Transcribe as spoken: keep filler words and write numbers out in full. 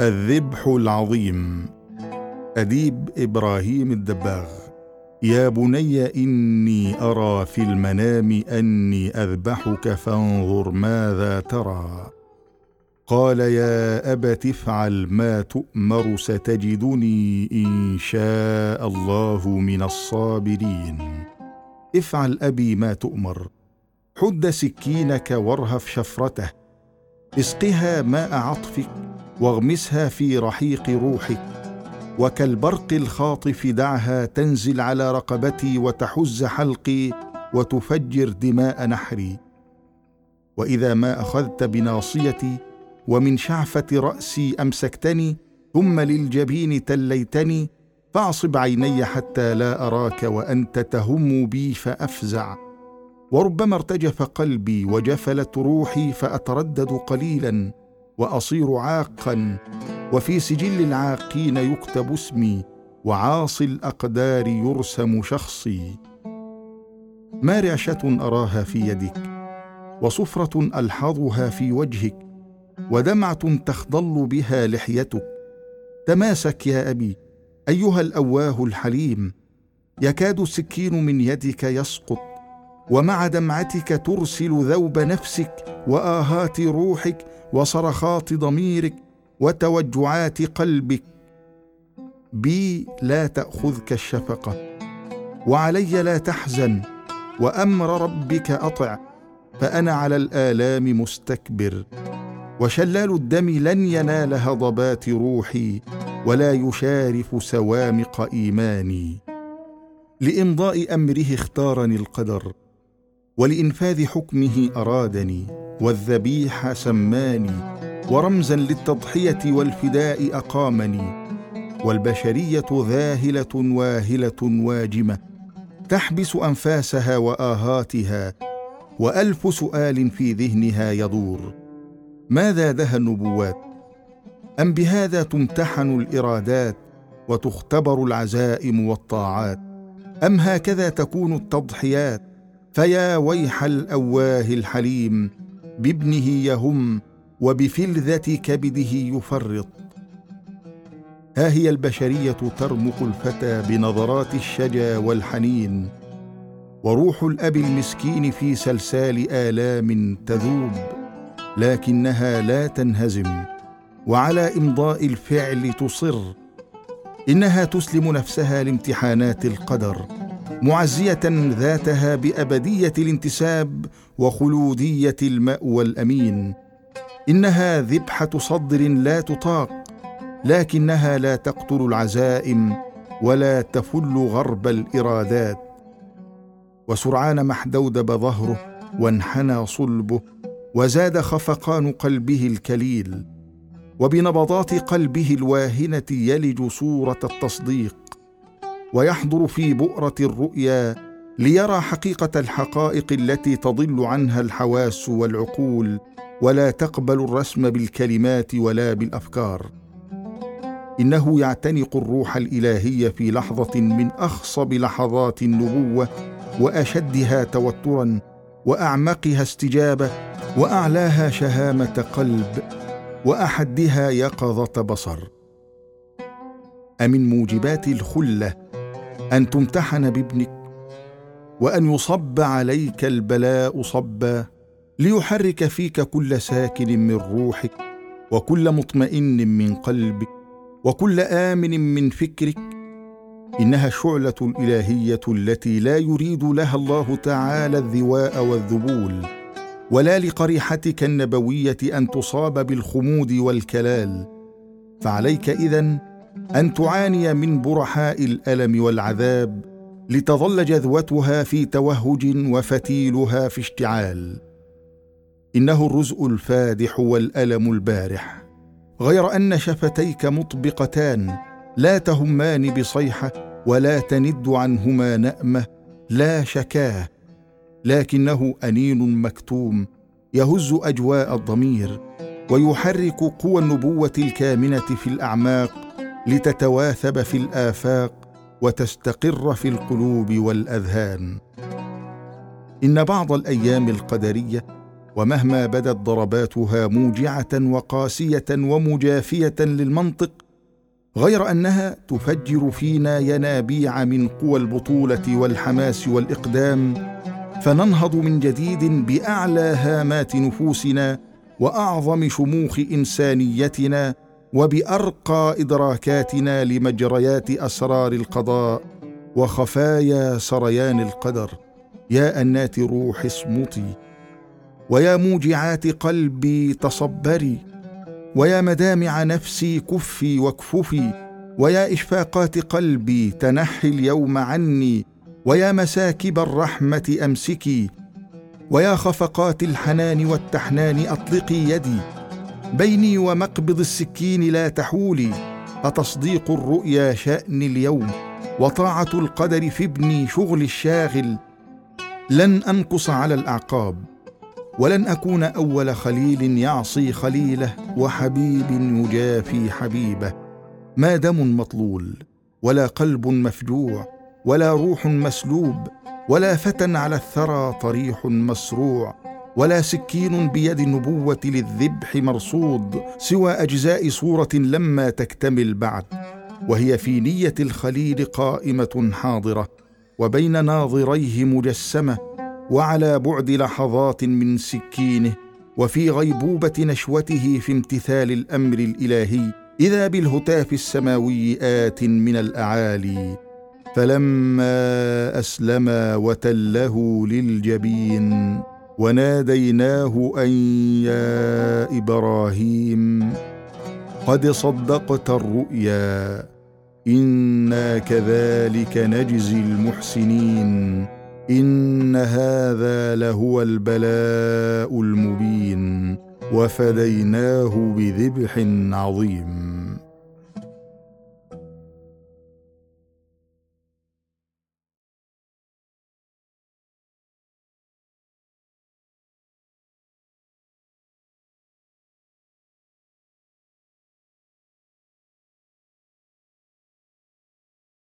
الذبح العظيم، أديب إبراهيم الدباغ. يا بني إني أرى في المنام أني أذبحك فانظر ماذا ترى. قال يا أبت افعل ما تؤمر ستجدني إن شاء الله من الصابرين. افعل أبي ما تؤمر، حد سكينك وارهف شفرته، اسقها ماء عطفك واغمسها في رحيق روحك، وكالبرق الخاطف دعها تنزل على رقبتي وتحز حلقي وتفجر دماء نحري. وإذا ما أخذت بناصيتي ومن شعفة رأسي أمسكتني، ثم للجبين تليتني، فاعصب عيني حتى لا أراك وأنت تهم بي فأفزع. وربما ارتجف قلبي وجفلت روحي فأتردد قليلا وأصير عاقا، وفي سجل العاقين يكتب اسمي، وعاصي الأقدار يرسم شخصي. ما رعشة أراها في يدك، وصفرة ألحظها في وجهك، ودمعة تخضل بها لحيتك. تماسك يا أبي أيها الأواه الحليم، يكاد السكين من يدك يسقط، ومع دمعتك ترسل ذوب نفسك وآهات روحك وصرخات ضميرك وتوجعات قلبك. بي لا تأخذك الشفقة، وعلي لا تحزن، وأمر ربك أطع، فأنا على الآلام مستكبر، وشلال الدم لن ينال هضبات روحي ولا يشارف سوامق إيماني. لإمضاء أمره اختارني القدر، ولإنفاذ حكمه أرادني، والذبيح سماني، ورمزا للتضحية والفداء أقامني. والبشرية ذاهلة واهلة واجمة، تحبس أنفاسها وآهاتها، وألف سؤال في ذهنها يدور. ماذا دهى النبوات؟ أم بهذا تمتحن الإرادات وتختبر العزائم والطاعات؟ أم هكذا تكون التضحيات؟ فيا ويح الأواه الحليم، بابنه يهم وبفلذة كبده يفرط. ها هي البشرية ترمق الفتى بنظرات الشجا والحنين، وروح الأب المسكين في سلسال آلام تذوب، لكنها لا تنهزم، وعلى إمضاء الفعل تصر. إنها تسلم نفسها لامتحانات القدر، معزية ذاتها بأبدية الانتساب وخلودية المأوى الأمين. إنها ذبحة صدر لا تطاق، لكنها لا تقتل العزائم ولا تفل غرب الإرادات. وسرعان ما احدودب ظهره وانحنى صلبه، وزاد خفقان قلبه الكليل، وبنبضات قلبه الواهنة يلج صورة التصديق، ويحضر في بؤرة الرؤيا ليرى حقيقة الحقائق التي تضل عنها الحواس والعقول، ولا تقبل الرسم بالكلمات ولا بالأفكار. إنه يعتنق الروح الإلهية في لحظة من أخصب لحظات النبوة، وأشدها توترا، وأعمقها استجابة، وأعلاها شهامة قلب، وأحدها يقظة بصر. أمن موجبات الخلة أن تمتحن بابنك، وأن يصب عليك البلاء صبا ليحرك فيك كل ساكن من روحك، وكل مطمئن من قلبك، وكل آمن من فكرك. إنها الشعلة الإلهية التي لا يريد لها الله تعالى الذواء والذبول، ولا لقريحتك النبوية أن تصاب بالخمود والكلال. فعليك إذن أن تعاني من برحاء الألم والعذاب، لتظل جذوتها في توهج وفتيلها في اشتعال. إنه الرزء الفادح والألم البارح، غير أن شفتيك مطبقتان لا تهمان بصيحة ولا تند عنهما نأمة لا شكاه، لكنه أنين مكتوم يهز أجواء الضمير، ويحرك قوى النبوة الكامنة في الأعماق لتتواثب في الآفاق وتستقر في القلوب والأذهان. إن بعض الأيام القدرية ومهما بدت ضرباتها موجعة وقاسية ومجافية للمنطق، غير أنها تفجر فينا ينابيع من قوى البطولة والحماس والإقدام، فننهض من جديد بأعلى هامات نفوسنا وأعظم شموخ إنسانيتنا وبأرقى إدراكاتنا لمجريات أسرار القضاء وخفايا سريان القدر. يا أنات روح اصمتي، ويا موجعات قلبي تصبري، ويا مدامع نفسي كفي واكففي، ويا إشفاقات قلبي تنحي اليوم عني، ويا مساكب الرحمة أمسكي، ويا خفقات الحنان والتحنان أطلقي يدي. بيني ومقبض السكين لا تحولي، فتصديق الرؤيا شأن اليوم، وطاعة القدر في ابني شغل الشاغل. لن أنقص على الأعقاب، ولن أكون أول خليل يعصي خليله وحبيب يجافي حبيبه. ما دم مطلول، ولا قلب مفجوع، ولا روح مسلوب، ولا فتى على الثرى طريح مسروع، ولا سكين بيد النبوة للذبح مرصود، سوى أجزاء صورة لما تكتمل بعد، وهي في نية الخليل قائمة حاضرة، وبين ناظريه مجسمة، وعلى بعد لحظات من سكينه، وفي غيبوبة نشوته في امتثال الأمر الإلهي، إذا بالهتاف السماوي آت من الأعالي، فلما أسلما وتله للجبين، وناديناه أن يا إبراهيم قد صدقت الرؤيا، إنا كذلك نجزي المحسنين، إن هذا لهو البلاء المبين، وفديناه بذبح عظيم.